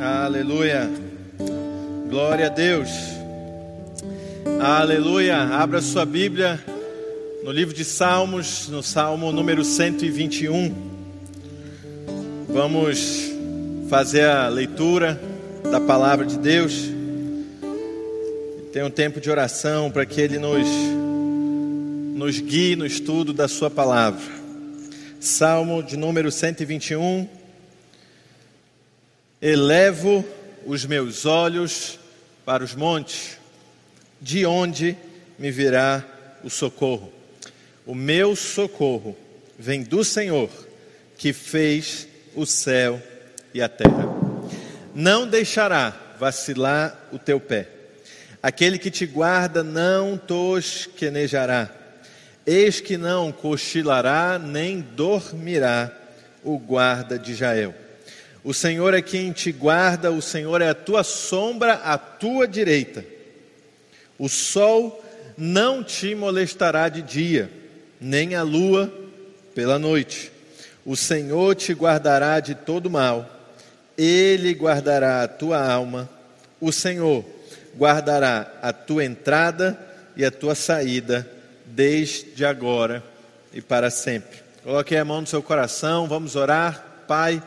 Aleluia. Glória a Deus. Aleluia. Abra sua Bíblia no livro de Salmos, no Salmo número 121. Vamos fazer a leitura da palavra de Deus. Tem um tempo de oração para que Ele nos guie no estudo da sua palavra. Salmo de número 121. Elevo os meus olhos para os montes, de onde me virá o socorro? O meu socorro vem do Senhor, que fez o céu e a terra. Não deixará vacilar o teu pé. Aquele que te guarda não tosquenejará. Eis que não cochilará nem dormirá o guarda de Israel. O Senhor é quem te guarda, o Senhor é a tua sombra, à tua direita. O sol não te molestará de dia, nem a lua pela noite. O Senhor te guardará de todo mal, Ele guardará a tua alma. O Senhor guardará a tua entrada e a tua saída, desde agora e para sempre. Coloque a mão no seu coração, vamos orar. Pai,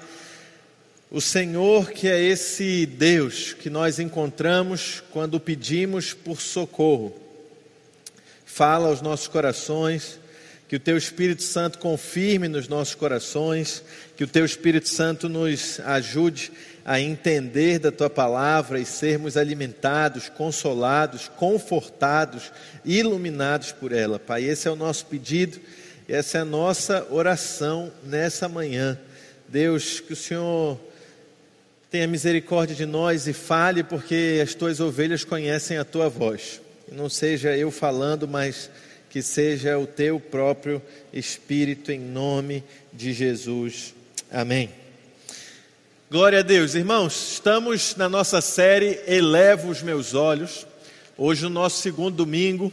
o Senhor que é esse Deus que nós encontramos quando pedimos por socorro, fala aos nossos corações, que o Teu Espírito Santo confirme nos nossos corações, que o Teu Espírito Santo nos ajude a entender da Tua Palavra e sermos alimentados, consolados, confortados, iluminados por ela. Pai, esse é o nosso pedido, essa é a nossa oração nessa manhã. Deus, que o Senhor tenha misericórdia de nós e fale, porque as Tuas ovelhas conhecem a Tua voz. Não seja eu falando, mas que seja o Teu próprio Espírito, em nome de Jesus. Amém. Glória a Deus. Irmãos, estamos na nossa série Elevo os Meus Olhos. Hoje o nosso segundo domingo,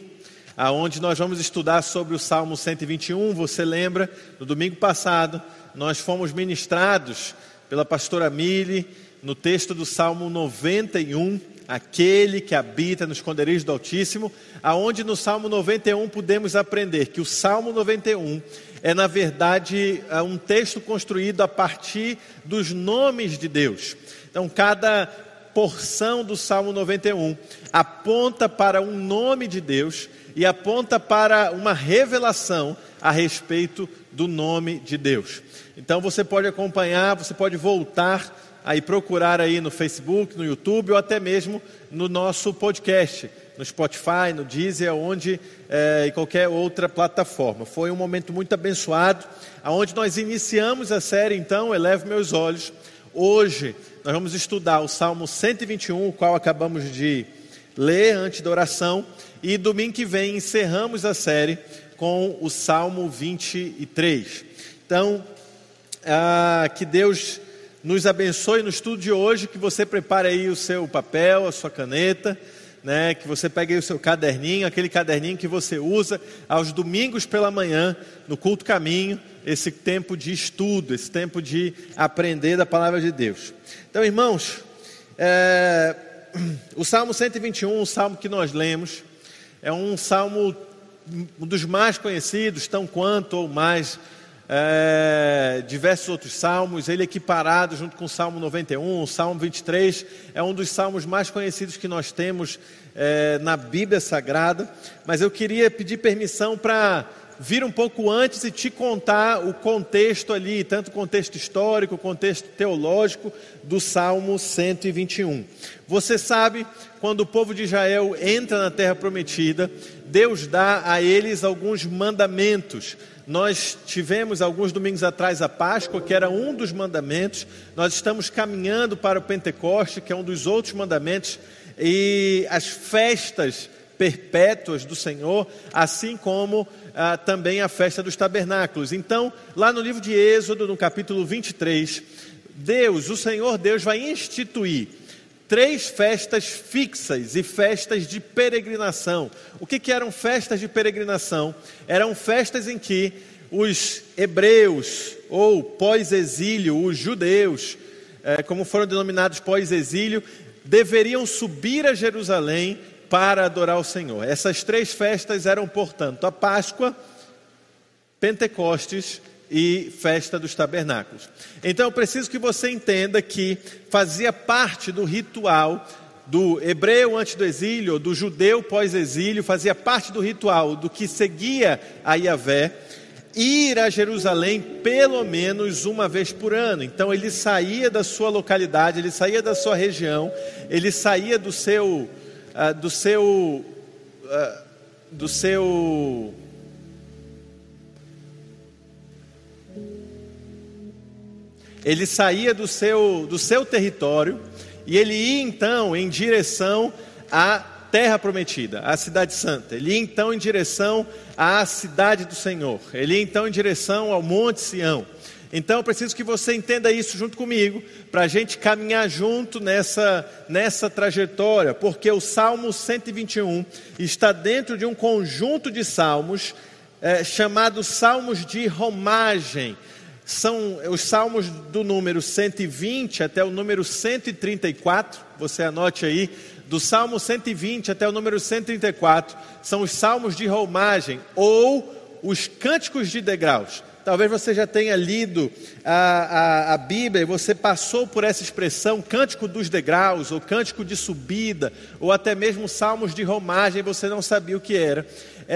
aonde nós vamos estudar sobre o Salmo 121. Você lembra, no domingo passado, nós fomos ministrados pela pastora Millie no texto do Salmo 91, aquele que habita no esconderijo do Altíssimo, aonde no Salmo 91 podemos aprender que o Salmo 91 é, na verdade, um texto construído a partir dos nomes de Deus. Então, cada porção do Salmo 91 aponta para um nome de Deus e aponta para uma revelação a respeito do nome de Deus. Então, você pode acompanhar, você pode voltar aí, procurar aí no Facebook, no YouTube ou até mesmo no nosso podcast, no Spotify, no Deezer, onde, em qualquer outra plataforma. Foi um momento muito abençoado, onde nós iniciamos a série, então, Elevo Meus Olhos. Hoje nós vamos estudar o Salmo 121, o qual acabamos de ler antes da oração, e domingo que vem encerramos a série com o Salmo 23. Então, que Deus nos abençoe no estudo de hoje, que você prepare aí o seu papel, a sua caneta, né? Que você pegue aí o seu caderninho, aquele caderninho que você usa aos domingos pela manhã, no culto caminho, esse tempo de estudo, esse tempo de aprender da palavra de Deus. Então, irmãos, o Salmo 121, o salmo que nós lemos, é um salmo dos mais conhecidos, tão quanto ou mais, diversos outros salmos. Ele equiparado junto com o Salmo 91, o Salmo 23, é um dos salmos mais conhecidos que nós temos na Bíblia Sagrada. Mas eu queria pedir permissão para vir um pouco antes e te contar o contexto ali, tanto o contexto histórico, o contexto teológico do Salmo 121. Você sabe, quando o povo de Israel entra na Terra Prometida, Deus dá a eles alguns mandamentos. Nós tivemos alguns domingos atrás a Páscoa, que era um dos mandamentos. Nós estamos caminhando para o Pentecoste, que é um dos outros mandamentos, e as festas perpétuas do Senhor, assim como também a festa dos tabernáculos. Então, lá no livro de Êxodo, no capítulo 23, Deus, o Senhor Deus, vai instituir 3 festas fixas e festas de peregrinação. O que eram festas de peregrinação? Eram festas em que os hebreus, ou pós-exílio, os judeus, como foram denominados pós-exílio, deveriam subir a Jerusalém para adorar o Senhor. Essas três festas eram, portanto, a Páscoa, Pentecostes e Festa dos Tabernáculos. Então, eu preciso que você entenda que fazia parte do ritual do hebreu antes do exílio, do judeu pós-exílio, fazia parte do ritual do que seguia a Yahvé, ir a Jerusalém pelo menos uma vez por ano. Então ele saía da sua localidade, ele saía da sua região, ele saía do seu território, e ele ia então em direção à terra prometida, à cidade santa. Ele ia então em direção à cidade do Senhor. Ele ia então em direção ao Monte Sião. Então eu preciso que você entenda isso junto comigo, para a gente caminhar junto nessa trajetória, porque o Salmo 121 está dentro de um conjunto de salmos chamado Salmos de Romagem. São os salmos do número 120 até o número 134, você anote aí, do Salmo 120 até o número 134, são os salmos de romagem, ou os cânticos de degraus. Talvez você já tenha lido a Bíblia e você passou por essa expressão, cântico dos degraus, ou cântico de subida, ou até mesmo salmos de romagem, você não sabia o que era.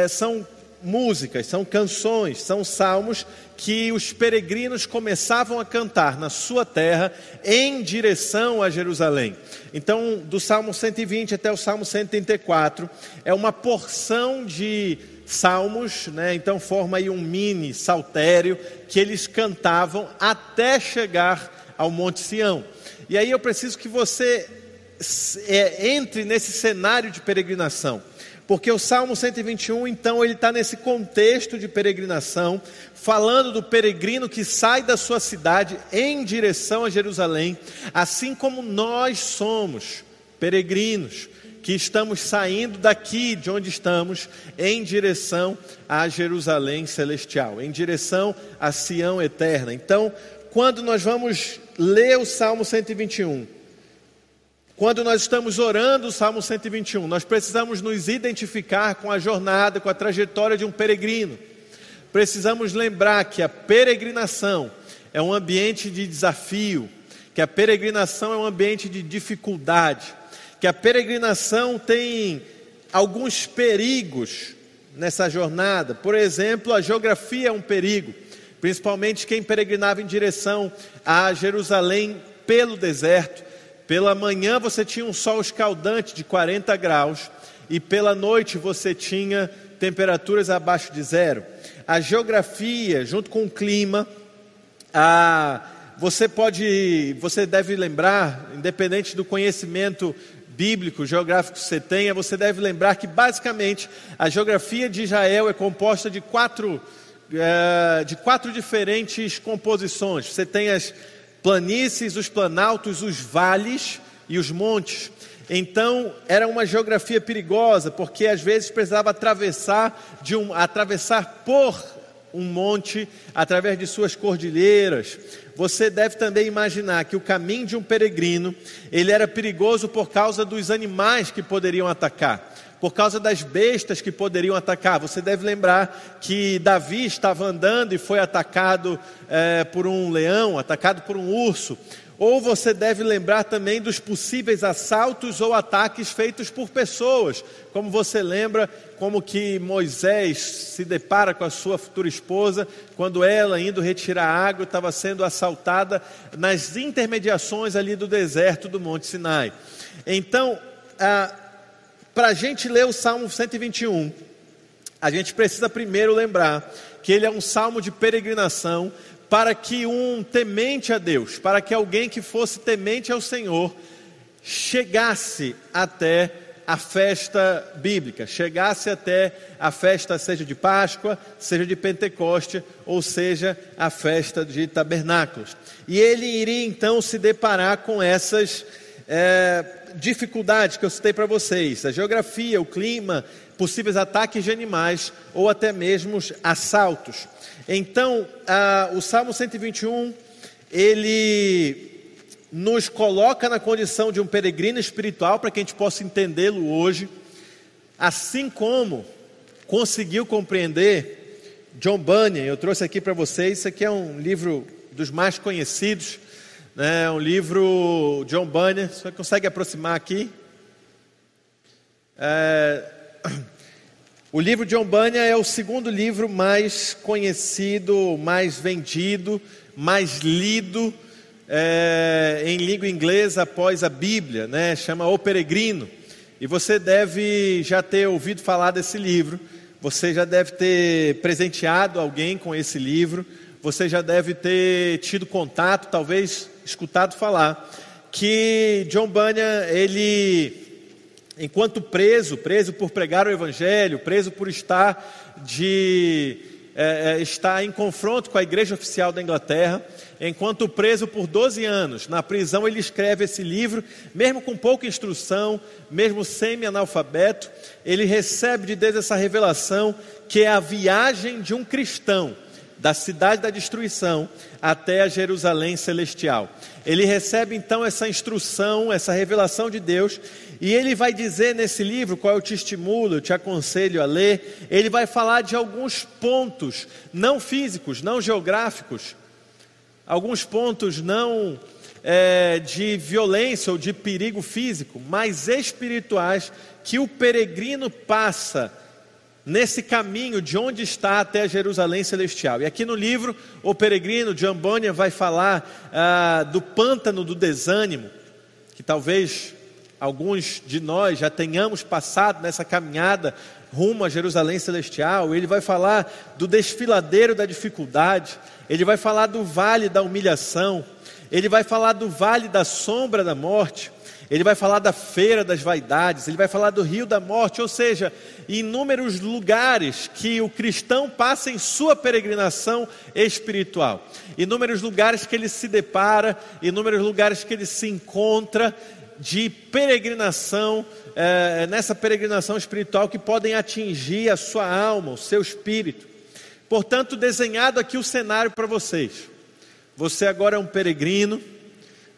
São músicas, são canções, são salmos que os peregrinos começavam a cantar na sua terra em direção a Jerusalém. Então, do Salmo 120 até o Salmo 134, é uma porção de salmos, né? Então forma aí um mini saltério que eles cantavam até chegar ao Monte Sião. E aí eu preciso que você entre nesse cenário de peregrinação. Porque o Salmo 121, então, ele está nesse contexto de peregrinação, falando do peregrino que sai da sua cidade em direção a Jerusalém, assim como nós somos peregrinos, que estamos saindo daqui de onde estamos, em direção a Jerusalém celestial, em direção a Sião eterna. Então, quando nós vamos ler o Salmo 121... Quando nós estamos orando o Salmo 121, nós precisamos nos identificar com a jornada, com a trajetória de um peregrino. Precisamos lembrar que a peregrinação é um ambiente de desafio, que a peregrinação é um ambiente de dificuldade, que a peregrinação tem alguns perigos nessa jornada. Por exemplo, a geografia é um perigo, principalmente quem peregrinava em direção a Jerusalém pelo deserto. Pela manhã você tinha um sol escaldante de 40 graus e pela noite você tinha temperaturas abaixo de zero. A geografia, junto com o clima, você deve lembrar, independente do conhecimento bíblico, geográfico que você tenha, você deve lembrar que basicamente a geografia de Israel é composta de quatro diferentes composições. Você tem as planícies, os planaltos, os vales e os montes. Então era uma geografia perigosa, porque às vezes precisava atravessar por um monte, através de suas cordilheiras. Você deve também imaginar que o caminho de um peregrino, ele era perigoso por causa dos animais que poderiam atacar, por causa das bestas que poderiam atacar. Você deve lembrar que Davi estava andando e foi atacado por um leão, atacado por um urso. Ou você deve lembrar também dos possíveis assaltos ou ataques feitos por pessoas, como você lembra, como que Moisés se depara com a sua futura esposa, quando ela, indo retirar água, estava sendo assaltada nas intermediações ali do deserto do Monte Sinai. Então, para a gente ler o Salmo 121, a gente precisa primeiro lembrar que ele é um salmo de peregrinação para que um temente a Deus, para que alguém que fosse temente ao Senhor, chegasse até a festa bíblica, chegasse até a festa, seja de Páscoa, seja de Pentecoste, ou seja, a festa de Tabernáculos. E ele iria então se deparar com essas dificuldades que eu citei para vocês: a geografia, o clima, possíveis ataques de animais ou até mesmo assaltos. Então, o Salmo 121, ele nos coloca na condição de um peregrino espiritual, para que a gente possa entendê-lo hoje, assim como conseguiu compreender John Bunyan. Eu trouxe aqui para vocês, isso aqui é um livro dos mais conhecidos, né? Um livro John Bunyan, você consegue aproximar aqui? O livro John Bunyan é o segundo livro mais conhecido, mais vendido, mais lido em língua inglesa após a Bíblia, né? Chama O Peregrino, e você deve já ter ouvido falar desse livro, você já deve ter presenteado alguém com esse livro, você já deve ter tido contato, talvez escutado falar, que John Bunyan, ele, enquanto preso por pregar o Evangelho, preso por estar em confronto com a Igreja Oficial da Inglaterra, enquanto preso por 12 anos, na prisão ele escreve esse livro, mesmo com pouca instrução, mesmo semi-analfabeto, ele recebe de Deus essa revelação, que é a viagem de um cristão, da cidade da destruição até a Jerusalém celestial. Ele recebe então essa instrução, essa revelação de Deus, e ele vai dizer nesse livro, qual eu te estimulo, eu te aconselho a ler, ele vai falar de alguns pontos, não físicos, não geográficos, alguns pontos não de violência ou de perigo físico, mas espirituais, que o peregrino passa nesse caminho de onde está até a Jerusalém Celestial. E aqui no livro, o peregrino John Bunyan vai falar do pântano do desânimo, que talvez alguns de nós já tenhamos passado nessa caminhada rumo a Jerusalém Celestial. Ele vai falar do desfiladeiro da dificuldade, ele vai falar do vale da humilhação, ele vai falar do vale da sombra da morte, ele vai falar da feira das vaidades, ele vai falar do rio da morte, ou seja, inúmeros lugares que o cristão passa em sua peregrinação espiritual, inúmeros lugares que ele se depara, inúmeros lugares que ele se encontra de peregrinação, nessa peregrinação espiritual, que podem atingir a sua alma, o seu espírito. Portanto, desenhado aqui o cenário para vocês, você agora é um peregrino,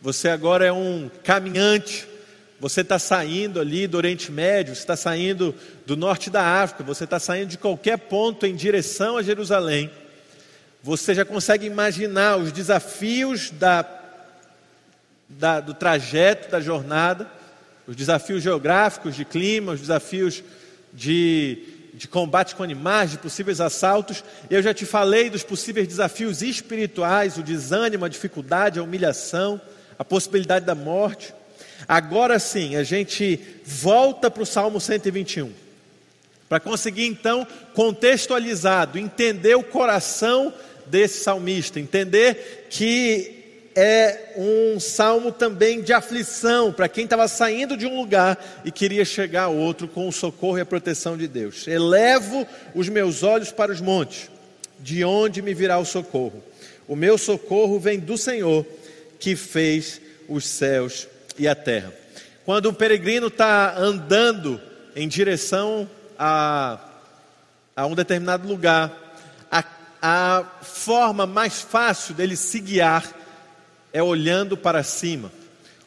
você agora é um caminhante, você está saindo ali do Oriente Médio, você está saindo do norte da África, você está saindo de qualquer ponto em direção a Jerusalém. Você já consegue imaginar os desafios do trajeto, da jornada, os desafios geográficos, de clima, os desafios de combate com animais, de possíveis assaltos. Eu já te falei dos possíveis desafios espirituais, o desânimo, a dificuldade, a humilhação, a possibilidade da morte. Agora sim, a gente volta para o Salmo 121, para conseguir então, contextualizado, entender o coração desse salmista, entender que é um salmo também de aflição, para quem estava saindo de um lugar e queria chegar a outro com o socorro e a proteção de Deus. Elevo os meus olhos para os montes, de onde me virá o socorro? O meu socorro vem do Senhor, que fez os céus e a terra. Quando um peregrino está andando em direção a um determinado lugar, a forma mais fácil dele se guiar é olhando para cima.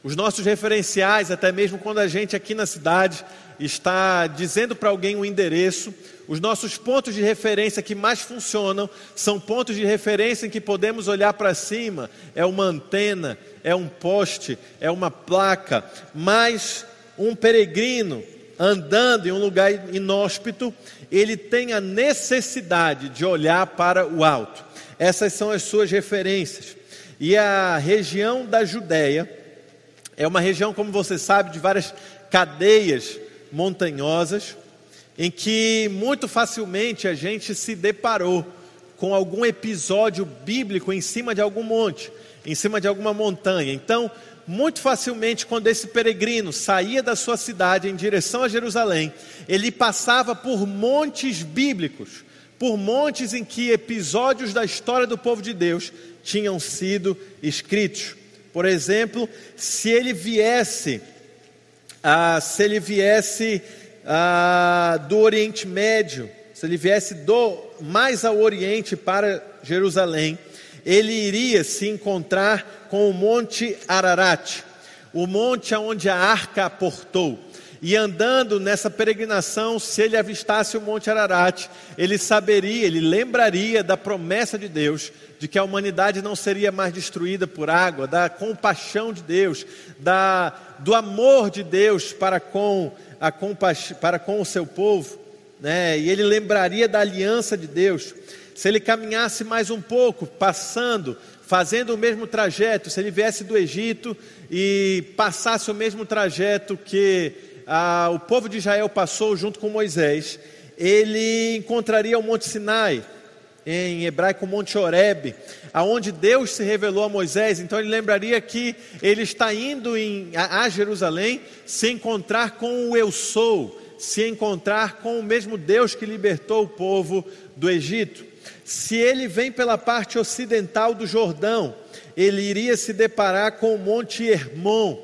Os nossos referenciais, até mesmo quando a gente aqui na cidade está dizendo para alguém um endereço, os nossos pontos de referência que mais funcionam são pontos de referência em que podemos olhar para cima. É uma antena, é um poste, é uma placa. Mas um peregrino andando em um lugar inóspito, ele tem a necessidade de olhar para o alto. Essas são as suas referências. E a região da Judeia é uma região, como você sabe, de várias cadeias montanhosas, em que muito facilmente a gente se deparou com algum episódio bíblico em cima de algum monte, em cima de alguma montanha. Então, muito facilmente, quando esse peregrino saía da sua cidade em direção a Jerusalém, ele passava por montes bíblicos, por montes em que episódios da história do povo de Deus tinham sido escritos. Por exemplo, se ele viesse do Oriente Médio, se ele viesse mais ao Oriente para Jerusalém, ele iria se encontrar com o Monte Ararat, o monte onde a arca aportou. E andando nessa peregrinação, se ele avistasse o Monte Ararat, ele saberia, ele lembraria da promessa de Deus, de que a humanidade não seria mais destruída por água, da compaixão de Deus, do amor de Deus para com o seu povo, né? E ele lembraria da aliança de Deus. Se ele caminhasse mais um pouco, fazendo o mesmo trajeto, se ele viesse do Egito e passasse o mesmo trajeto que o povo de Israel passou junto com Moisés, ele encontraria o Monte Sinai, em hebraico Monte Horebe, aonde Deus se revelou a Moisés. Então ele lembraria que ele está indo a Jerusalém se encontrar com o Eu Sou, se encontrar com o mesmo Deus que libertou o povo do Egito. Se ele vem pela parte ocidental do Jordão, ele iria se deparar com o Monte Hermon.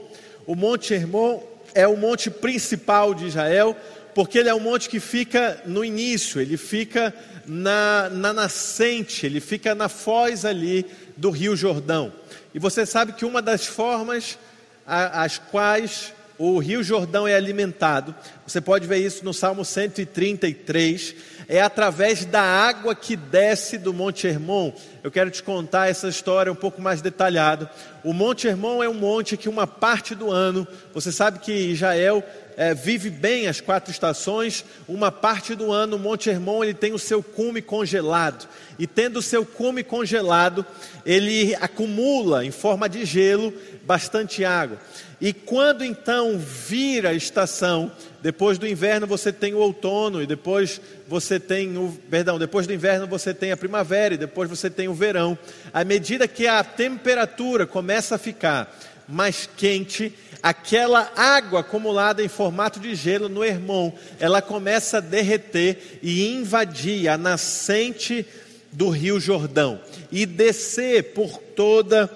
O Monte Hermon é o monte principal de Israel, porque ele é um monte que fica no início, ele fica na nascente, ele fica na foz ali do Rio Jordão. E você sabe que uma das formas as quais o Rio Jordão é alimentado, você pode ver isso no Salmo 133, é através da água que desce do Monte Hermon. Eu quero te contar essa história um pouco mais detalhada. O Monte Hermon é um monte que uma parte do ano, você sabe que Israel vive bem as 4 estações, uma parte do ano o Monte Hermon ele tem o seu cume congelado, e tendo o seu cume congelado, ele acumula em forma de gelo bastante água. E quando então vira a estação, depois do inverno você tem o outono, e depois você tem depois do inverno você tem a primavera, e depois você tem o verão. À medida que a temperatura começa a ficar mais quente, aquela água acumulada em formato de gelo no Hermon, ela começa a derreter e invadir a nascente do Rio Jordão, e descer por toda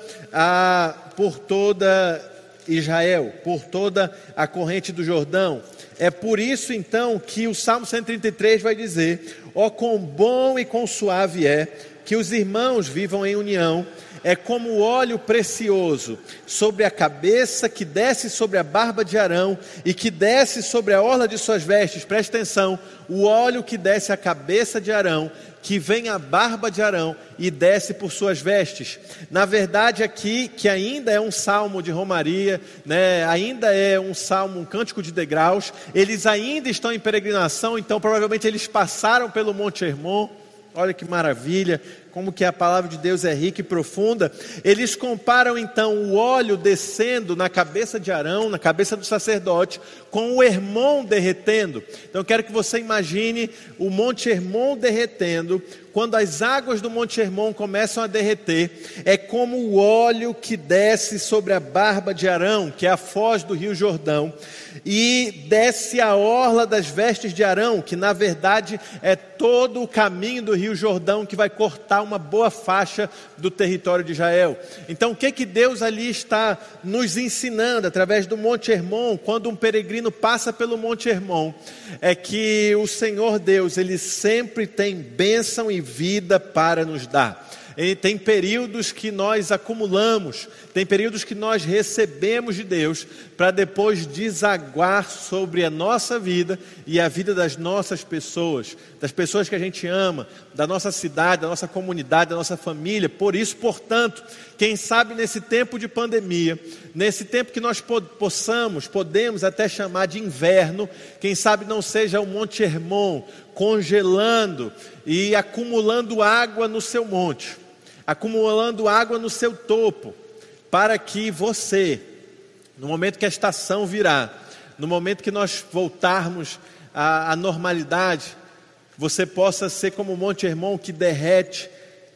Israel, por toda a corrente do Jordão. É por isso então que o Salmo 133 vai dizer: ó, quão bom e quão suave é que os irmãos vivam em união, é como óleo precioso sobre a cabeça, que desce sobre a barba de Arão e que desce sobre a orla de suas vestes. Preste atenção, o óleo que desce a cabeça de Arão, que vem a barba de Arão e desce por suas vestes. Na verdade aqui, que ainda é um salmo de romaria, né? Ainda é um salmo, um cântico de degraus, eles ainda estão em peregrinação, então provavelmente eles passaram pelo Monte Hermon. Olha que maravilha, como que a palavra de Deus é rica e profunda. Eles comparam então o óleo descendo na cabeça de Arão, na cabeça do sacerdote, com o Hermon derretendo. Então eu quero que você imagine o Monte Hermon derretendo. Quando as águas do Monte Hermon começam a derreter, é como o óleo que desce sobre a barba de Arão, que é a foz do Rio Jordão, e desce a orla das vestes de Arão, que na verdade é todo o caminho do Rio Jordão, que vai cortar uma boa faixa do território de Israel. Então o que Deus ali está nos ensinando através do Monte Hermon, quando um peregrino passa pelo Monte Hermon, é que o Senhor Deus, ele sempre tem bênção e vida para nos dar. Tem períodos que nós acumulamos, tem períodos que nós recebemos de Deus, para depois desaguar sobre a nossa vida e a vida das nossas pessoas, das pessoas que a gente ama, da nossa cidade, da nossa comunidade, da nossa família. Por isso, portanto, quem sabe nesse tempo de pandemia, nesse tempo que nós podemos até chamar de inverno, quem sabe não seja o Monte Hermon congelando e acumulando água no seu monte, acumulando água no seu topo, para que você, no momento que a estação virar, no momento que nós voltarmos à normalidade, você possa ser como o Monte Hermon que derrete,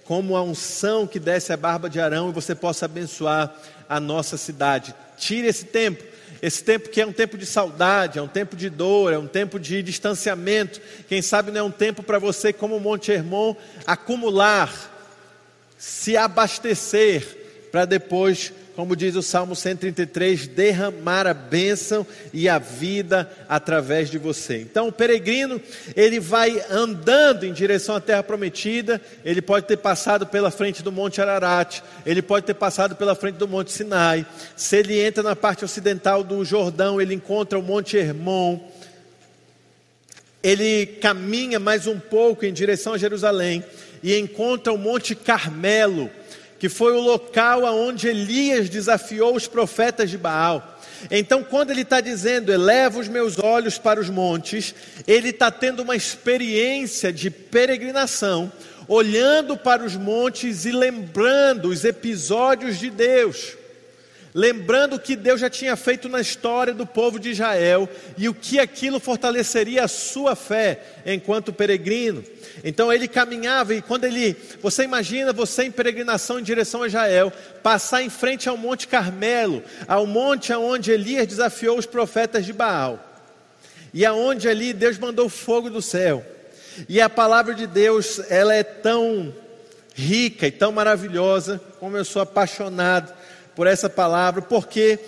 como a unção que desce a barba de Arão, e você possa abençoar a nossa cidade. Tire esse tempo que é um tempo de saudade, é um tempo de dor, é um tempo de distanciamento. Quem sabe não é um tempo para você, como o Monte Hermon, acumular, se abastecer, para depois Como diz o Salmo 133, derramar a bênção e a vida através de você. Então o peregrino, ele vai andando em direção à terra prometida. Ele pode ter passado pela frente do Monte Ararat, ele pode ter passado pela frente do Monte Sinai. Se ele entra na parte ocidental do Jordão, ele encontra o Monte Hermon. Ele caminha mais um pouco em direção a Jerusalém e encontra o Monte Carmelo, que foi o local aonde Elias desafiou os profetas de Baal. Então, quando ele está dizendo, eleva os meus olhos para os montes, ele está tendo uma experiência de peregrinação, olhando para os montes e lembrando os episódios de Deus, lembrando o que Deus já tinha feito na história do povo de Israel, e o que aquilo fortaleceria a sua fé enquanto peregrino. Então ele caminhava, e quando ele, você imagina você em peregrinação em direção a Israel, passar em frente ao Monte Carmelo, ao monte aonde Elias desafiou os profetas de Baal, e aonde ali Deus mandou fogo do céu. E a palavra de Deus, ela é tão rica e tão maravilhosa, como eu sou apaixonado por essa palavra, porque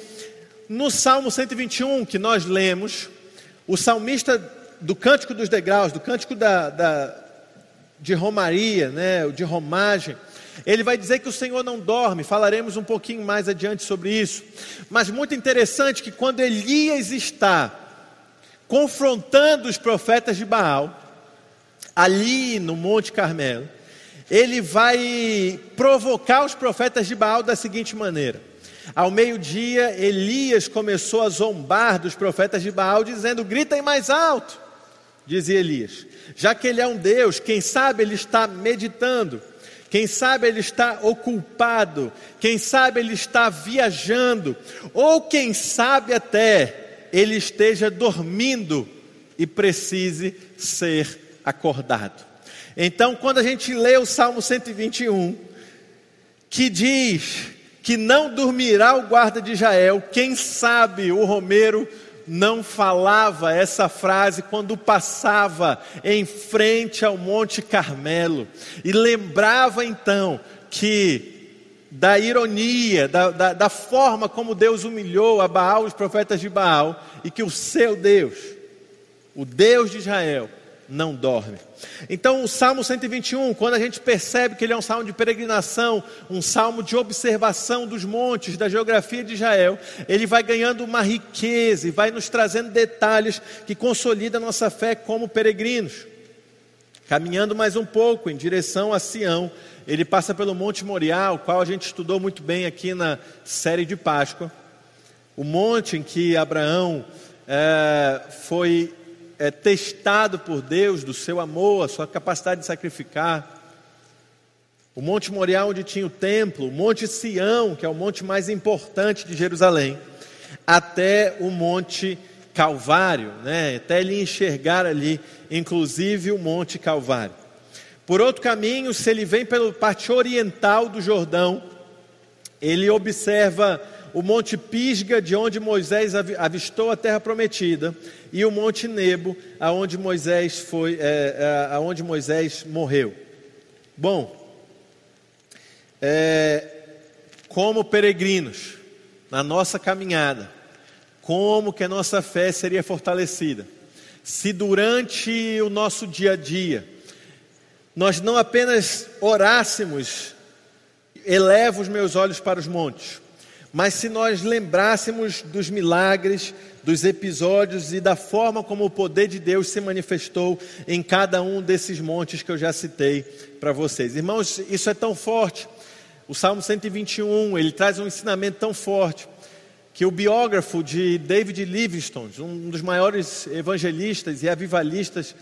no Salmo 121 que nós lemos, o salmista do Cântico dos Degraus, do Cântico de Romaria, né, de Romagem, ele vai dizer que o Senhor não dorme. Falaremos um pouquinho mais adiante sobre isso. Mas muito interessante que quando Elias está confrontando os profetas de Baal, ali no Monte Carmelo, ele vai provocar os profetas de Baal da seguinte maneira. Ao meio-dia, Elias começou a zombar dos profetas de Baal, dizendo, gritem mais alto, dizia Elias, já que ele é um Deus, quem sabe ele está meditando, quem sabe ele está ocupado, quem sabe ele está viajando, ou quem sabe até ele esteja dormindo e precise ser acordado. Então, quando a gente lê o Salmo 121, que diz que não dormirá o guarda de Israel, quem sabe o Romero não falava essa frase quando passava em frente ao Monte Carmelo, e lembrava então que da ironia, da forma como Deus humilhou a Baal, os profetas de Baal, e que o seu Deus, o Deus de Israel, não dorme. Então o Salmo 121, quando a gente percebe que ele é um salmo de peregrinação, um salmo de observação dos montes, da geografia de Israel, ele vai ganhando uma riqueza e vai nos trazendo detalhes que consolida a nossa fé como peregrinos. Caminhando mais um pouco em direção a Sião, ele passa pelo Monte Moriá, o qual a gente estudou muito bem aqui na série de Páscoa, o monte em que Abraão foi testado por Deus, do seu amor, a sua capacidade de sacrificar. O Monte Moriá, onde tinha o templo, o Monte Sião, que é o monte mais importante de Jerusalém, até o Monte Calvário, né? Até ele enxergar ali, inclusive o Monte Calvário. Por outro caminho, se ele vem pela parte oriental do Jordão, ele observa o Monte Pisga, de onde Moisés avistou a terra prometida, e o Monte Nebo, aonde Moisés foi, aonde Moisés morreu. Bom, como peregrinos, na nossa caminhada, como que a nossa fé seria fortalecida? Se durante o nosso dia a dia, nós não apenas orássemos, elevo os meus olhos para os montes, mas se nós lembrássemos dos milagres, dos episódios e da forma como o poder de Deus se manifestou em cada um desses montes que eu já citei para vocês. Irmãos, isso é tão forte. O Salmo 121, ele traz um ensinamento tão forte, que o biógrafo de David Livingstone, um dos maiores evangelistas e avivalistas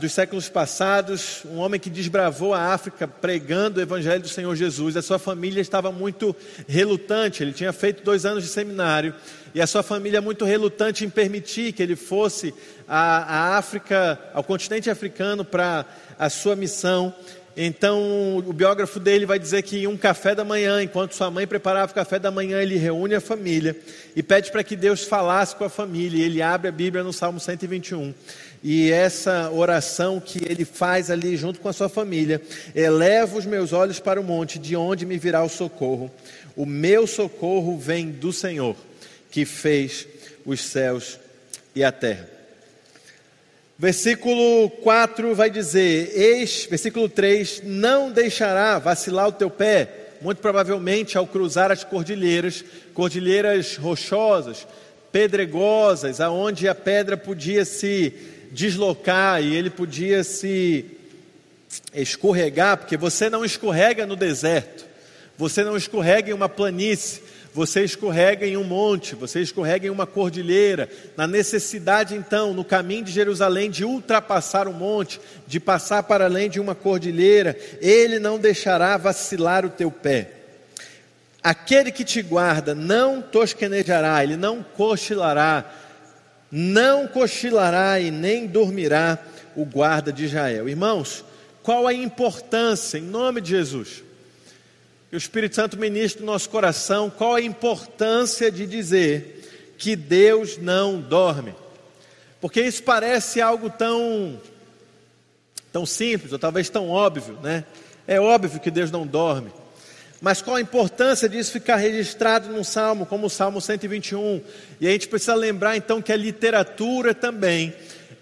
dos séculos passados, um homem que desbravou a África pregando o evangelho do Senhor Jesus, a sua família estava muito relutante. Ele tinha feito 2 anos de seminário, e a sua família muito relutante em permitir que ele fosse à África, ao continente africano, para a sua missão. Então o biógrafo dele vai dizer que em um café da manhã, enquanto sua mãe preparava o café da manhã, ele reúne a família e pede para que Deus falasse com a família. Ele abre a Bíblia no Salmo 121. E essa oração que ele faz ali junto com a sua família: elevo os meus olhos para o monte, de onde me virá o socorro? O meu socorro vem do Senhor, que fez os céus e a terra. Versículo 4 vai dizer, versículo 3, não deixará vacilar o teu pé, muito provavelmente ao cruzar as cordilheiras rochosas, pedregosas, aonde a pedra podia se deslocar e ele podia se escorregar, porque você não escorrega no deserto, você não escorrega em uma planície, você escorrega em um monte, você escorrega em uma cordilheira. Na necessidade então, no caminho de Jerusalém, de ultrapassar o monte, de passar para além de uma cordilheira, ele não deixará vacilar o teu pé. Aquele que te guarda não tosquenejará, ele não cochilará e nem dormirá o guarda de Israel. Irmãos, qual a importância, em nome de Jesus, que o Espírito Santo ministre no nosso coração, qual a importância de dizer que Deus não dorme? Porque isso parece algo tão simples, ou talvez tão óbvio, né? É óbvio que Deus não dorme. Mas qual a importância disso ficar registrado num salmo, como o Salmo 121? E a gente precisa lembrar então que a literatura também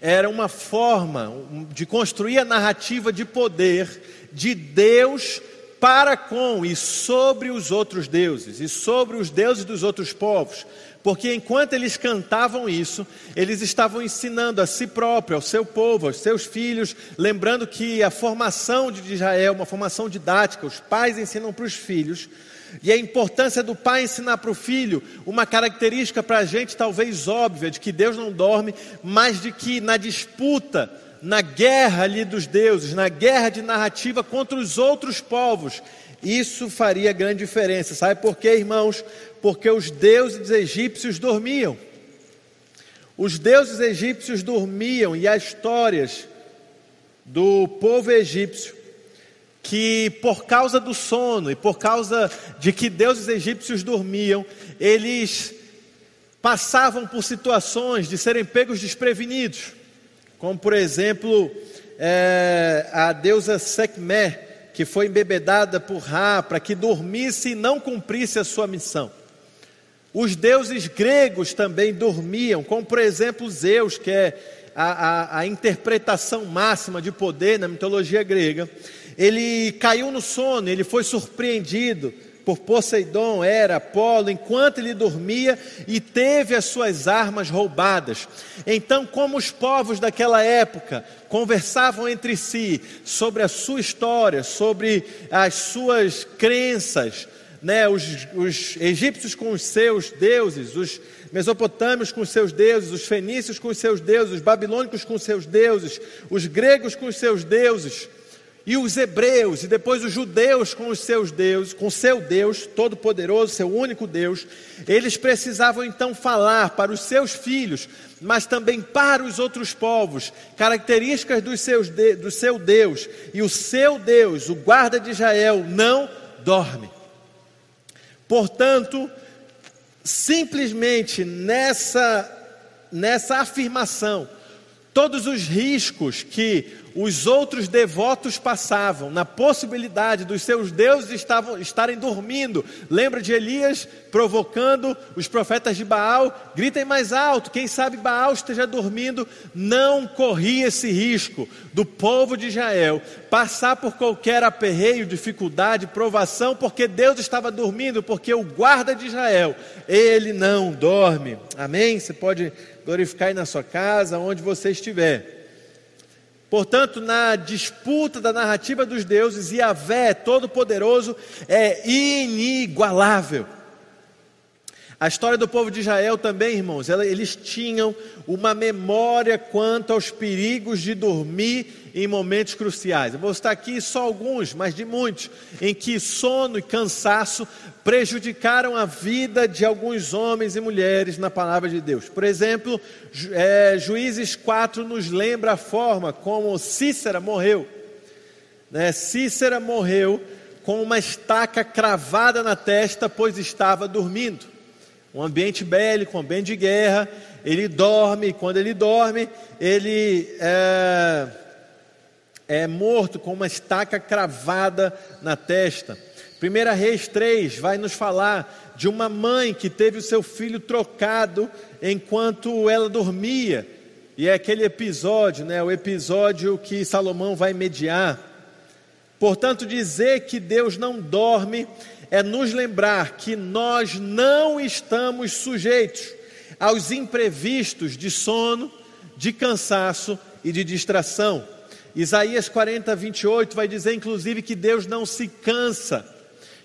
era uma forma de construir a narrativa de poder de Deus para com e sobre os outros deuses, e sobre os deuses dos outros povos, porque enquanto eles cantavam isso, eles estavam ensinando a si próprio, ao seu povo, aos seus filhos, lembrando que a formação de Israel, uma formação didática, os pais ensinam para os filhos, e a importância do pai ensinar para o filho, uma característica para a gente talvez óbvia, de que Deus não dorme, mas de que na disputa, na guerra ali dos deuses, na guerra de narrativa contra os outros povos, isso faria grande diferença. Sabe por quê, irmãos? Porque os deuses egípcios dormiam. Os deuses egípcios dormiam, e as histórias do povo egípcio, que por causa do sono e por causa de que deuses egípcios dormiam, eles passavam por situações de serem pegos desprevenidos. Como por exemplo, a deusa Sekhmet, que foi embebedada por Ra, para que dormisse e não cumprisse a sua missão. Os deuses gregos também dormiam, como por exemplo Zeus, que é a interpretação máxima de poder na mitologia grega. Ele caiu no sono, ele foi surpreendido por Poseidon, Hera, Apolo, enquanto ele dormia, e teve as suas armas roubadas. Então, como os povos daquela época conversavam entre si sobre a sua história, sobre as suas crenças, né? Os egípcios com os seus deuses, os mesopotâmios com os seus deuses, os fenícios com os seus deuses, os babilônicos com os seus deuses, os gregos com os seus deuses, e os hebreus, e depois os judeus com os seus deuses, com seu Deus Todo-Poderoso, seu único Deus, eles precisavam então falar para os seus filhos, mas também para os outros povos, características do seu Deus, e o seu Deus, o guarda de Israel, não dorme. Portanto, simplesmente nessa afirmação, todos os riscos que os outros devotos passavam, na possibilidade dos seus deuses estarem dormindo. Lembra de Elias provocando os profetas de Baal? Gritem mais alto, quem sabe Baal esteja dormindo. Não corria esse risco do povo de Israel passar por qualquer aperreio, dificuldade, provação, porque Deus estava dormindo, porque o guarda de Israel, ele não dorme. Amém? Você pode glorificar aí na sua casa, onde você estiver. Portanto, na disputa da narrativa dos deuses, Yahvé, Todo-Poderoso, é inigualável. A história do povo de Israel também, irmãos, eles tinham uma memória quanto aos perigos de dormir em momentos cruciais. Eu vou citar aqui só alguns, mas de muitos, em que sono e cansaço prejudicaram a vida de alguns homens e mulheres na palavra de Deus. Por exemplo, Juízes 4 nos lembra a forma como Cícera morreu. né? Cícera morreu com uma estaca cravada na testa, pois estava dormindo. Um ambiente bélico, um ambiente de guerra. Ele dorme, e quando ele dorme, ele é morto com uma estaca cravada na testa. 1 Reis 3 vai nos falar de uma mãe que teve o seu filho trocado enquanto ela dormia. E é aquele episódio, né? O episódio que Salomão vai mediar. Portanto, dizer que Deus não dorme é nos lembrar que nós não estamos sujeitos aos imprevistos de sono, de cansaço e de distração. Isaías 40, 28 vai dizer, inclusive, que Deus não se cansa.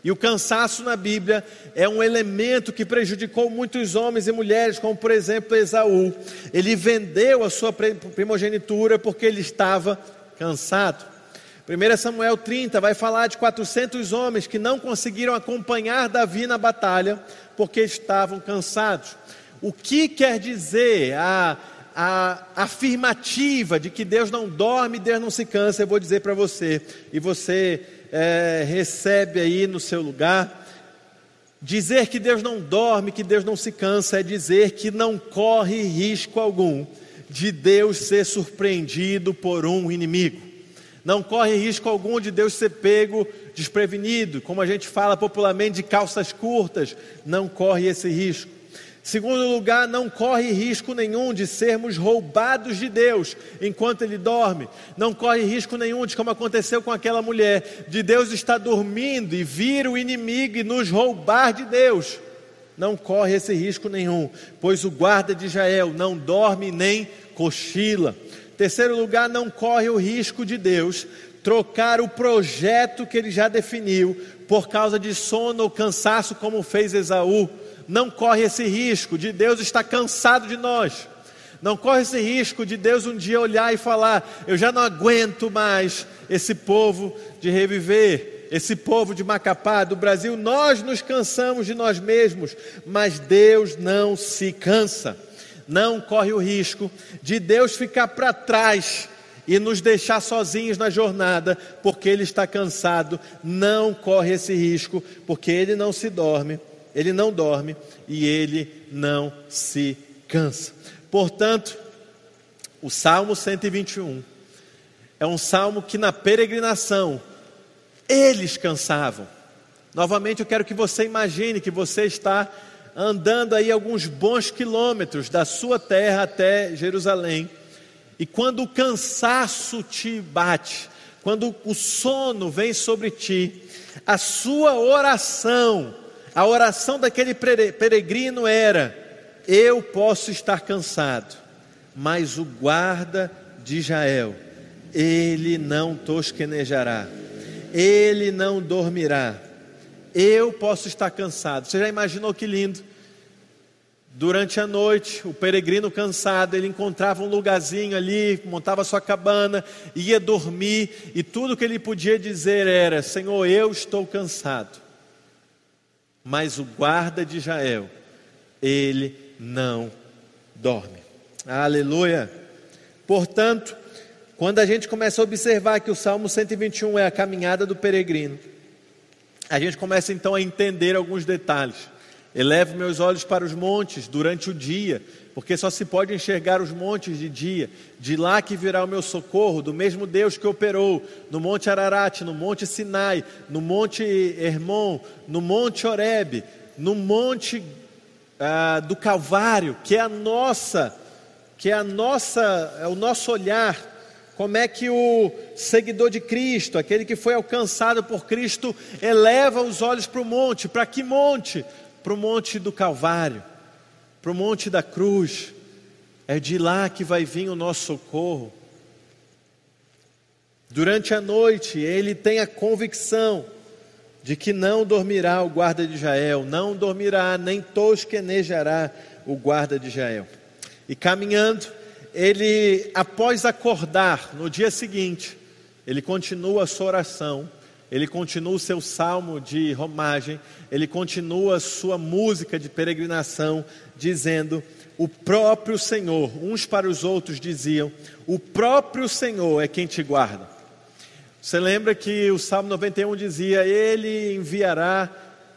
E o cansaço na Bíblia é um elemento que prejudicou muitos homens e mulheres, como por exemplo Esaú. Ele vendeu a sua primogenitura porque ele estava cansado. 1 Samuel 30 vai falar de 400 homens que não conseguiram acompanhar Davi na batalha porque estavam cansados. O que quer dizer a afirmativa de que Deus não dorme, Deus não se cansa? Eu vou dizer para você, e você recebe aí no seu lugar. Dizer que Deus não dorme, que Deus não se cansa, é dizer que não corre risco algum de Deus ser surpreendido por um inimigo. Não corre risco algum de Deus ser pego desprevenido, como a gente fala popularmente de calças curtas. Não corre esse risco. Segundo lugar, não corre risco nenhum de sermos roubados de Deus enquanto Ele dorme. Não corre risco nenhum de, como aconteceu com aquela mulher, de Deus estar dormindo e vir o inimigo e nos roubar de Deus. Não corre esse risco nenhum, pois o guarda de Israel não dorme nem cochila. Terceiro lugar, não corre o risco de Deus trocar o projeto que Ele já definiu por causa de sono ou cansaço, como fez Esaú. Não corre esse risco de Deus estar cansado de nós. Não corre esse risco de Deus um dia olhar e falar: eu já não aguento mais esse povo de Reviver, esse povo de Macapá, do Brasil. Nós nos cansamos de nós mesmos, mas Deus não se cansa. Não corre o risco de Deus ficar para trás e nos deixar sozinhos na jornada porque Ele está cansado. Não corre esse risco, porque Ele não se dorme, Ele não dorme e Ele não se cansa. Portanto, o Salmo 121 é um salmo que na peregrinação eles cansavam. Novamente, eu quero que você imagine que você está andando aí alguns bons quilômetros da sua terra até Jerusalém, e quando o cansaço te bate, quando o sono vem sobre ti, a sua oração, a oração daquele peregrino era: eu posso estar cansado, mas o guarda de Israel, ele não tosquenejará, ele não dormirá. Eu posso estar cansado. Você já imaginou que lindo? Durante a noite, o peregrino cansado, ele encontrava um lugarzinho ali, montava sua cabana, ia dormir, e tudo que ele podia dizer era: Senhor, eu estou cansado. Mas o guarda de Israel, ele não dorme. Aleluia! Portanto, quando a gente começa a observar que o Salmo 121 é a caminhada do peregrino, a gente começa então a entender alguns detalhes. Elevo meus olhos para os montes durante o dia, porque só se pode enxergar os montes de dia. De lá que virá o meu socorro, do mesmo Deus que operou no Monte Ararat, no Monte Sinai, no Monte Hermon, no Monte Horebe, no Monte do Calvário, é o nosso olhar. Como é que o seguidor de Cristo, aquele que foi alcançado por Cristo, eleva os olhos para o monte? Para que monte? Para o monte do Calvário, para o monte da cruz. É de lá que vai vir o nosso socorro. Durante a noite, ele tem a convicção de que não dormirá o guarda de Israel, não dormirá, nem tosquenejará o guarda de Israel. E caminhando, ele, após acordar no dia seguinte, ele continua a sua oração, ele continua o seu salmo de romagem, ele continua a sua música de peregrinação, dizendo: o próprio Senhor, uns para os outros diziam, o próprio Senhor é quem te guarda. Você lembra que o Salmo 91 dizia: Ele enviará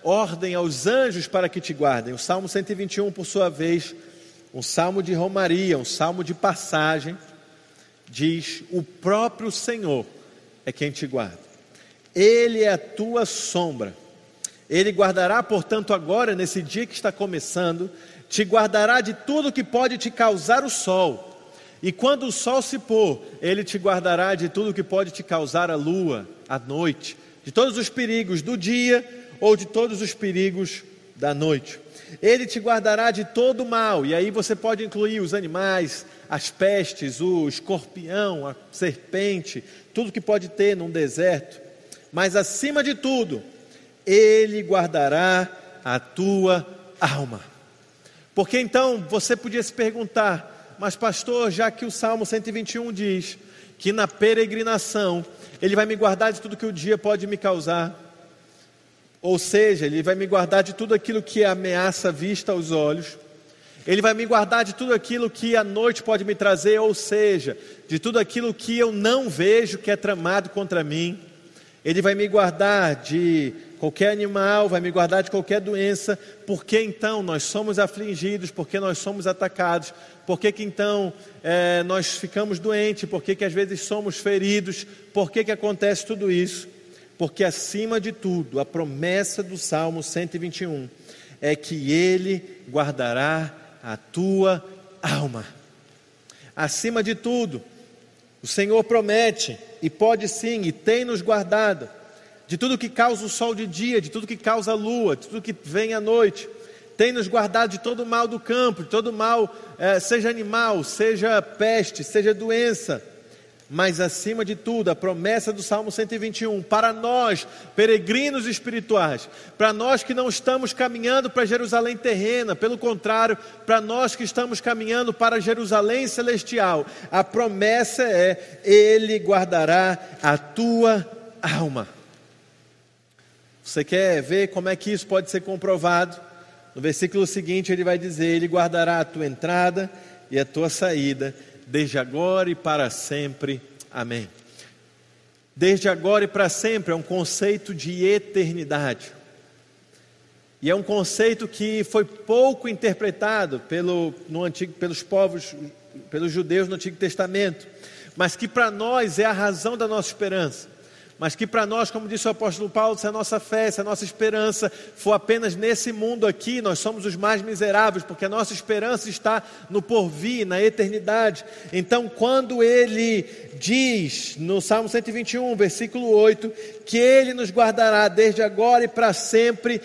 ordem aos anjos para que te guardem. O Salmo 121, por sua vez, um salmo de romaria, um salmo de passagem, diz: o próprio Senhor é quem te guarda. Ele é a tua sombra. Ele guardará, portanto, agora, nesse dia que está começando, te guardará de tudo que pode te causar o sol. E quando o sol se pôr, ele te guardará de tudo que pode te causar a lua, a noite, de todos os perigos do dia ou de todos os perigos da noite. Ele te guardará de todo mal. E aí você pode incluir os animais, as pestes, o escorpião, a serpente, tudo que pode ter num deserto. Mas acima de tudo, ele guardará a tua alma. Porque então você podia se perguntar: mas pastor, já que o Salmo 121 diz que na peregrinação ele vai me guardar de tudo que o dia pode me causar, ou seja, ele vai me guardar de tudo aquilo que ameaça a vista aos olhos, ele vai me guardar de tudo aquilo que a noite pode me trazer, ou seja, de tudo aquilo que eu não vejo que é tramado contra mim, ele vai me guardar de qualquer animal, vai me guardar de qualquer doença. Porque então nós somos afligidos? Porque nós somos atacados? Porque que então nós ficamos doentes? Porque que às vezes somos feridos? Porque que acontece tudo isso? Porque acima de tudo, a promessa do Salmo 121 é que Ele guardará a tua alma. Acima de tudo, o Senhor promete, e pode sim, e tem nos guardado, de tudo que causa o sol de dia, de tudo que causa a lua, de tudo que vem à noite. Tem nos guardado de todo mal do campo, de todo mal, seja animal, seja peste, seja doença. Mas acima de tudo, a promessa do Salmo 121, para nós, peregrinos espirituais, para nós que não estamos caminhando para Jerusalém terrena, pelo contrário, para nós que estamos caminhando para Jerusalém celestial, a promessa é: Ele guardará a tua alma. Você quer ver como é que isso pode ser comprovado? No versículo seguinte ele vai dizer: Ele guardará a tua entrada e a tua saída, desde agora e para sempre. Amém. Desde agora e para sempre é um conceito de eternidade. E é um conceito que foi pouco interpretado pelos judeus no Antigo Testamento, mas que para nós é a razão da nossa esperança. Mas que para nós, como disse o apóstolo Paulo, se a nossa fé, se a nossa esperança for apenas nesse mundo aqui, nós somos os mais miseráveis, porque a nossa esperança está no porvir, na eternidade. Então, quando ele diz no Salmo 121, versículo 8, que ele nos guardará desde agora e para sempre,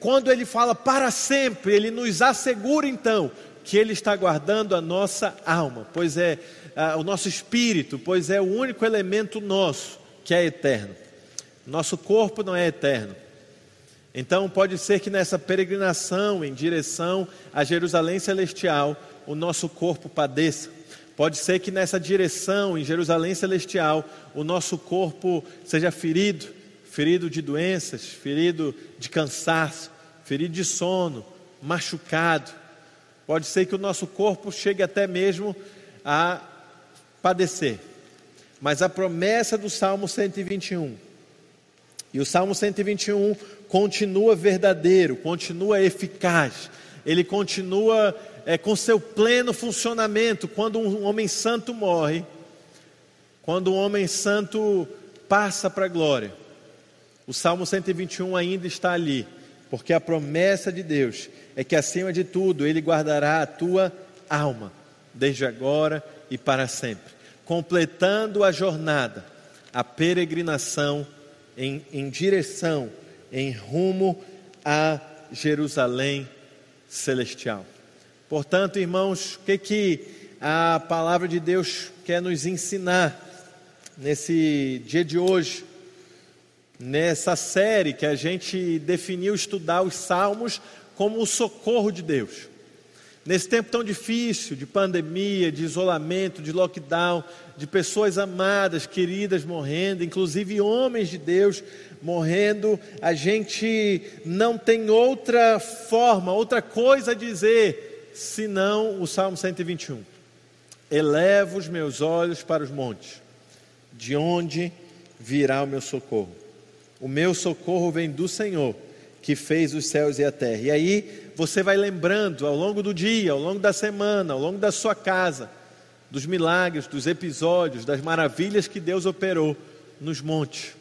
quando ele fala para sempre, ele nos assegura então que ele está guardando a nossa alma, pois é o nosso espírito, pois é o único elemento nosso que é eterno. Nosso corpo não é eterno. Então pode ser que nessa peregrinação em direção a Jerusalém Celestial, o nosso corpo padeça. Pode ser que nessa direção em Jerusalém Celestial, o nosso corpo seja ferido, ferido de doenças, ferido de cansaço, ferido de sono, machucado. Pode ser que o nosso corpo chegue até mesmo a padecer. Mas a promessa do Salmo 121, e o Salmo 121 continua verdadeiro, continua eficaz, ele continua com seu pleno funcionamento. Quando um homem santo morre, quando um homem santo passa para a glória, o Salmo 121 ainda está ali, porque a promessa de Deus é que acima de tudo ele guardará a tua alma, desde agora e para sempre, completando a jornada, a peregrinação em direção, em rumo a Jerusalém Celestial. Portanto, irmãos, o que a palavra de Deus quer nos ensinar nesse dia de hoje, nessa série que a gente definiu estudar os Salmos como o socorro de Deus? Nesse tempo tão difícil, de pandemia, de isolamento, de lockdown, de pessoas amadas, queridas morrendo, inclusive homens de Deus morrendo, a gente não tem outra forma, outra coisa a dizer, senão o Salmo 121. Elevo os meus olhos para os montes, de onde virá o meu socorro. O meu socorro vem do Senhor, que fez os céus e a terra. E aí você vai lembrando ao longo do dia, ao longo da semana, ao longo da sua casa, dos milagres, dos episódios, das maravilhas que Deus operou nos montes.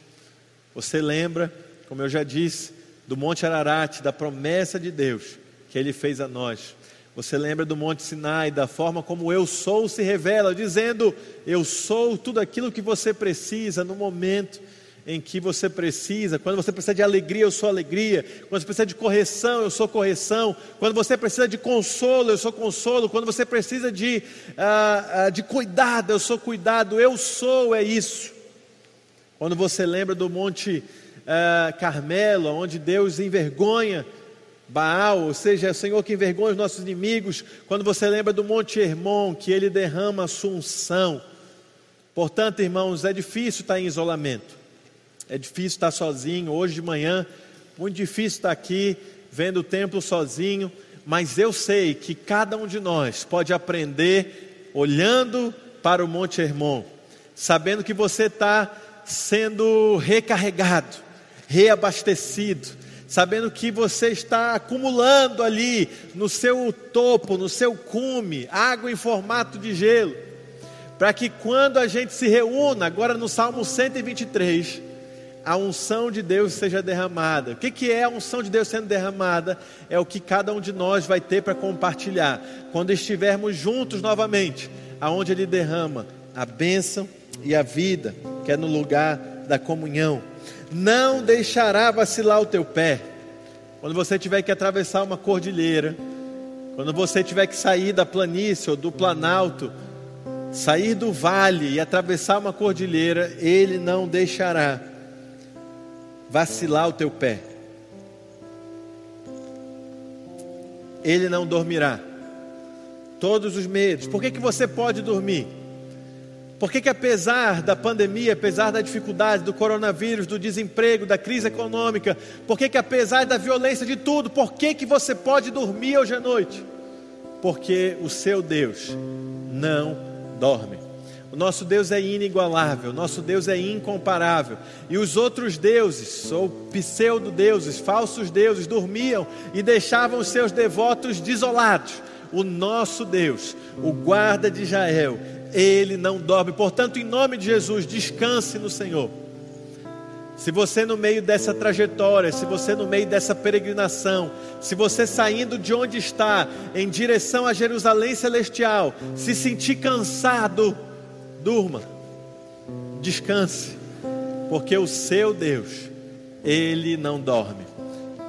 Você lembra, como eu já disse, do Monte Ararat, da promessa de Deus que Ele fez a nós. Você lembra do Monte Sinai, da forma como eu sou se revela, dizendo, eu sou tudo aquilo que você precisa no momento em que você precisa. Quando você precisa de alegria, eu sou alegria. Quando você precisa de correção, eu sou correção. Quando você precisa de consolo, eu sou consolo. Quando você precisa de cuidado, eu sou cuidado. Eu sou, é isso. Quando você lembra do Monte Carmelo, onde Deus envergonha Baal, ou seja, é o Senhor que envergonha os nossos inimigos. Quando você lembra do Monte Hermon, que Ele derrama a sua unção. Portanto, irmãos, é difícil estar em isolamento, é difícil estar sozinho. Hoje de manhã, muito difícil estar aqui vendo o templo sozinho, mas eu sei que cada um de nós pode aprender olhando para o Monte Hermon, sabendo que você está sendo recarregado, reabastecido, sabendo que você está acumulando ali no seu topo, no seu cume, água em formato de gelo, para que quando a gente se reúna, agora no Salmo 123, a unção de Deus seja derramada. O que é a unção de Deus sendo derramada? É o que cada um de nós vai ter para compartilhar, quando estivermos juntos novamente, aonde Ele derrama a bênção e a vida, que é no lugar da comunhão. Não deixará vacilar o teu pé. Quando você tiver que atravessar uma cordilheira, quando você tiver que sair da planície ou do planalto, sair do vale e atravessar uma cordilheira, Ele não deixará vacilar o teu pé. Ele não dormirá. Todos os medos. Por que você pode dormir? Por que apesar da pandemia, apesar da dificuldade, do coronavírus, do desemprego, da crise econômica, por que apesar da violência de tudo, por que você pode dormir hoje à noite? Porque o seu Deus não dorme. O nosso Deus é inigualável, o nosso Deus é incomparável. E os outros deuses, ou pseudo-deuses, falsos deuses, dormiam e deixavam os seus devotos desolados. O nosso Deus, o guarda de Israel, Ele não dorme. Portanto, em nome de Jesus, descanse no Senhor. Se você no meio dessa trajetória, se você no meio dessa peregrinação, se você saindo de onde está em direção a Jerusalém Celestial, se sentir cansado, durma, descanse, porque o seu Deus, Ele não dorme,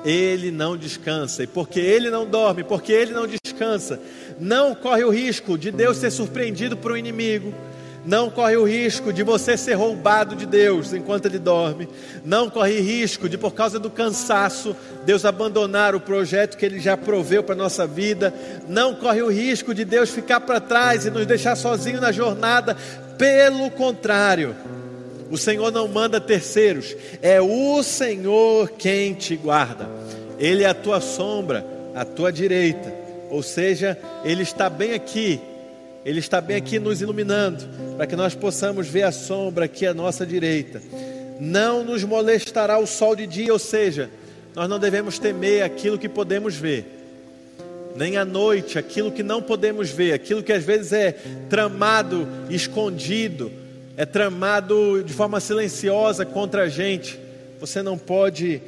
Ele não descansa. E porque Ele não dorme, porque Ele não descansa, não corre o risco de Deus ser surpreendido por um inimigo, não corre o risco de você ser roubado de Deus enquanto Ele dorme, não corre risco de, por causa do cansaço, Deus abandonar o projeto que Ele já proveu para a nossa vida, não corre o risco de Deus ficar para trás e nos deixar sozinhos na jornada. Pelo contrário, o Senhor não manda terceiros, é o Senhor quem te guarda. Ele é a tua sombra, a tua direita, ou seja, Ele está bem aqui. Ele está bem aqui nos iluminando, para que nós possamos ver a sombra aqui à nossa direita. Não nos molestará o sol de dia, ou seja, nós não devemos temer aquilo que podemos ver, nem à noite, aquilo que não podemos ver, aquilo que às vezes é tramado, escondido, é tramado de forma silenciosa contra a gente. Você não pode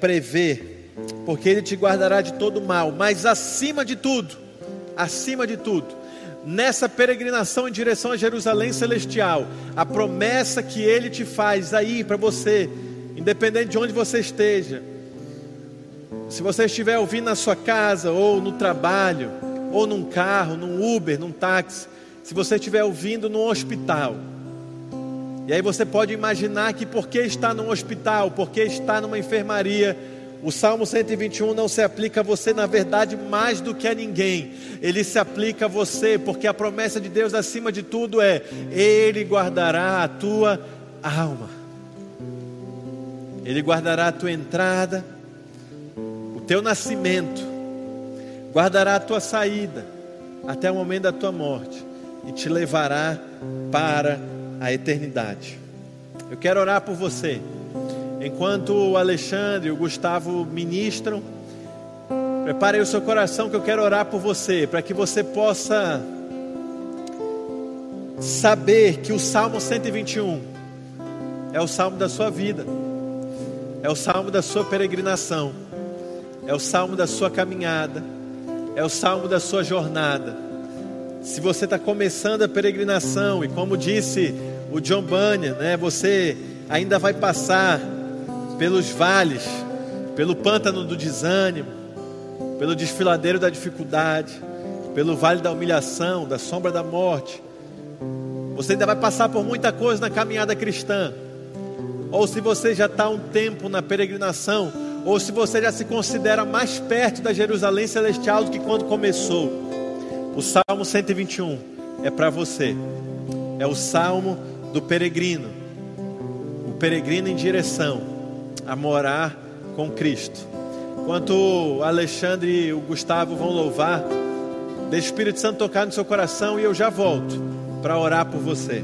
prever, porque Ele te guardará de todo mal. Mas acima de tudo, nessa peregrinação em direção a Jerusalém Celestial, a promessa que Ele te faz aí para você, independente de onde você esteja, se você estiver ouvindo na sua casa, ou no trabalho, ou num carro, num Uber, num táxi, se você estiver ouvindo num hospital, e aí você pode imaginar que porque está num hospital, porque está numa enfermaria, o Salmo 121 não se aplica a você, na verdade, mais do que a ninguém. Ele se aplica a você, porque a promessa de Deus, acima de tudo, é: Ele guardará a tua alma. Ele guardará a tua entrada, o teu nascimento, guardará a tua saída, até o momento da tua morte, e te levará para a eternidade. Eu quero orar por você. Enquanto o Alexandre e o Gustavo ministram, prepare o seu coração que eu quero orar por você, para que você possa saber que o Salmo 121 é o Salmo da sua vida, é o Salmo da sua peregrinação, é o Salmo da sua caminhada, é o Salmo da sua jornada. Se você está começando a peregrinação, e como disse o John Bunyan, você ainda vai passar pelos vales, pelo pântano do desânimo, pelo desfiladeiro da dificuldade, pelo vale da humilhação, da sombra da morte. Você ainda vai passar por muita coisa na caminhada cristã. Ou se você já está um tempo na peregrinação, ou se você já se considera mais perto da Jerusalém Celestial do que quando começou, o Salmo 121 é para você. É o Salmo do peregrino, o peregrino em direção a morar com Cristo. Enquanto o Alexandre e o Gustavo vão louvar, deixe o Espírito Santo tocar no seu coração e eu já volto para orar por você.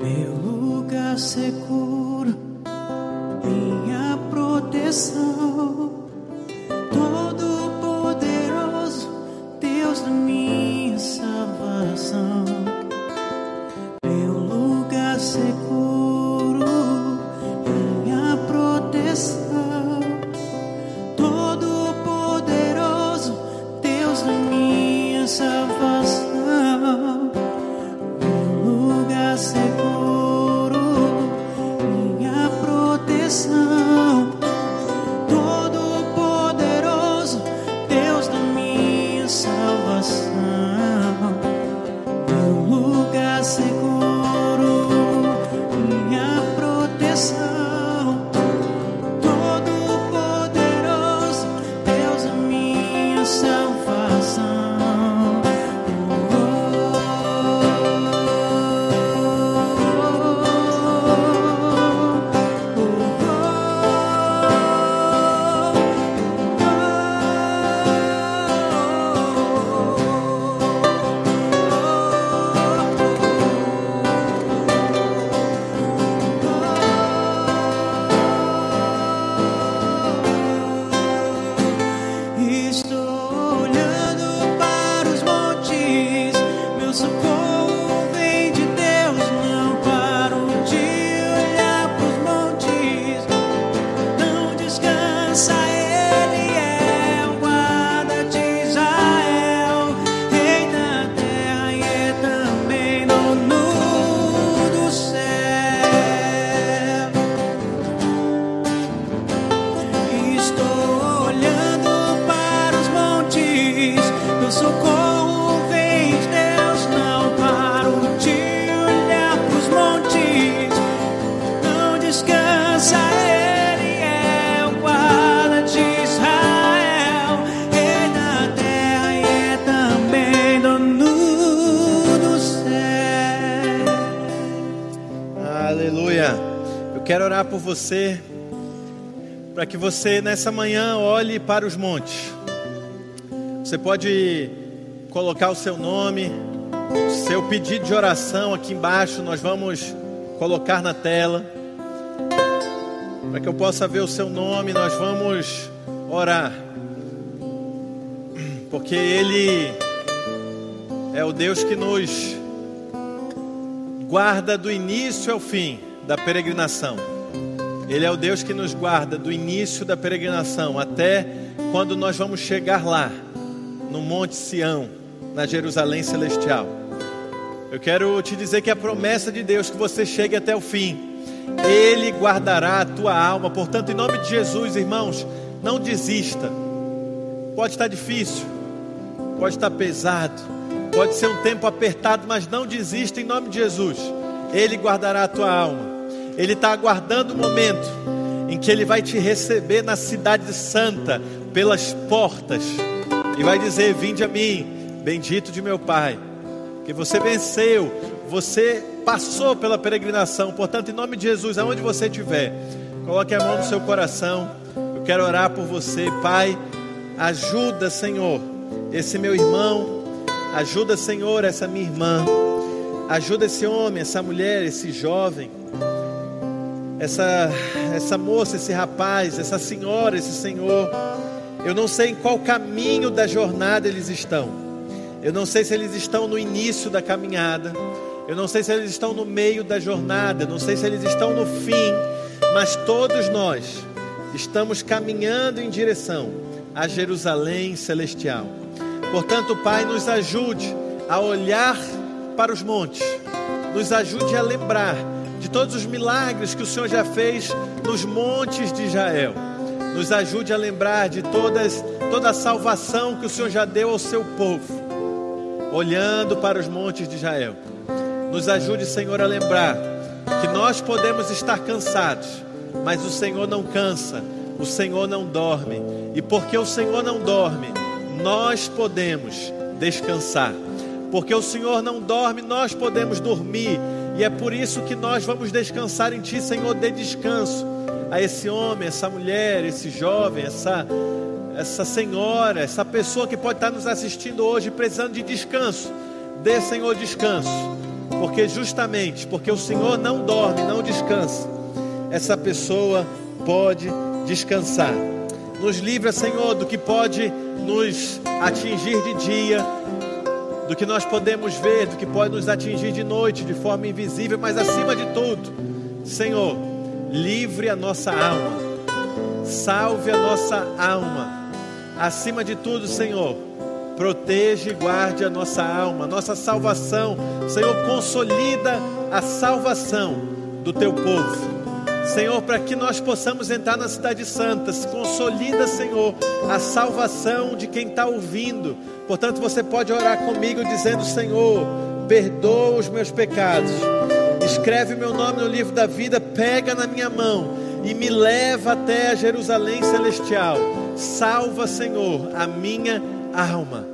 Meu lugar seguro, minha proteção. Minha salvação, meu lugar seguro, minha proteção, todo poderoso, Deus da minha salvação, meu lugar seguro, minha proteção, todo poderoso, Deus da minha salvação. Meu lugar seguro, minha proteção, todo poderoso, Deus a minha salvação. Por você, para que você nessa manhã olhe para os montes. Você pode colocar o seu nome, o seu pedido de oração aqui embaixo, nós vamos colocar na tela, para que eu possa ver o seu nome. Nós vamos orar, porque Ele é o Deus que nos guarda do início ao fim da peregrinação. Ele é o Deus que nos guarda do início da peregrinação até quando nós vamos chegar lá, no Monte Sião, na Jerusalém Celestial. Eu quero te dizer que a promessa de Deus, que você chegue até o fim, Ele guardará a tua alma. Portanto, em nome de Jesus, irmãos, não desista. Pode estar difícil, pode estar pesado, pode ser um tempo apertado, mas não desista em nome de Jesus. Ele guardará a tua alma. Ele está aguardando o momento em que Ele vai te receber na cidade santa, pelas portas, e vai dizer: vinde a mim, bendito de meu Pai, que você venceu, você passou pela peregrinação. Portanto, em nome de Jesus, aonde você estiver, coloque a mão no seu coração Quero orar por você, Pai. Ajuda, Senhor, esse meu irmão. Ajuda, Senhor, essa minha irmã. Ajuda esse homem, essa mulher, esse jovem, essa moça, esse rapaz, essa senhora, esse senhor. Eu não sei em qual caminho da jornada eles estão. Eu não sei se eles estão no início da caminhada. Eu não sei se eles estão no meio da jornada. Eu não sei se eles estão no fim. Mas todos nós estamos caminhando em direção a Jerusalém Celestial. Portanto, Pai, nos ajude a olhar para os montes. Nos ajude a lembrar de todos os milagres que o Senhor já fez nos montes de Israel. Nos ajude a lembrar de toda a salvação que o Senhor já deu ao seu povo, olhando para os montes de Israel. Nos ajude, Senhor, a lembrar que nós podemos estar cansados, mas o Senhor não cansa, o Senhor não dorme. E porque o Senhor não dorme, nós podemos descansar. Porque o Senhor não dorme, nós podemos dormir. E é por isso que nós vamos descansar em Ti, Senhor. Dê descanso a esse homem, essa mulher, esse jovem, essa senhora, essa pessoa que pode estar nos assistindo hoje precisando de descanso. Dê, Senhor, descanso. Porque justamente, porque o Senhor não dorme, não descansa, essa pessoa pode descansar. Nos livra, Senhor, do que pode nos atingir de dia, do que nós podemos ver, do que pode nos atingir de noite, de forma invisível, mas acima de tudo, Senhor, livre a nossa alma, salve a nossa alma. Acima de tudo, Senhor, proteja e guarde a nossa alma, nossa salvação. Senhor, consolida a salvação do Teu povo, Senhor, para que nós possamos entrar na Cidade Santa. Consolida, Senhor, a salvação de quem está ouvindo. Portanto, você pode orar comigo dizendo: Senhor, perdoa os meus pecados, escreve o meu nome no livro da vida, pega na minha mão e me leva até a Jerusalém Celestial. Salva, Senhor, a minha alma.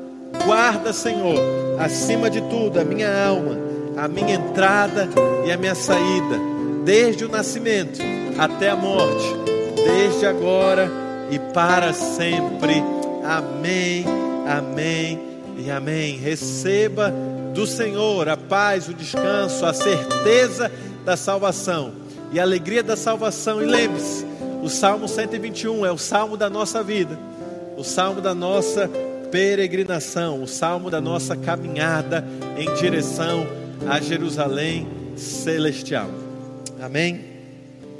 Guarda, Senhor, acima de tudo, a minha alma, a minha entrada e a minha saída, desde o nascimento até a morte, desde agora e para sempre. Amém, amém e amém. Receba do Senhor a paz, o descanso, a certeza da salvação e a alegria da salvação. E lembre-se, o Salmo 121 é o salmo da nossa vida, o salmo da nossa peregrinação, o salmo da nossa caminhada em direção a Jerusalém Celestial. Amém?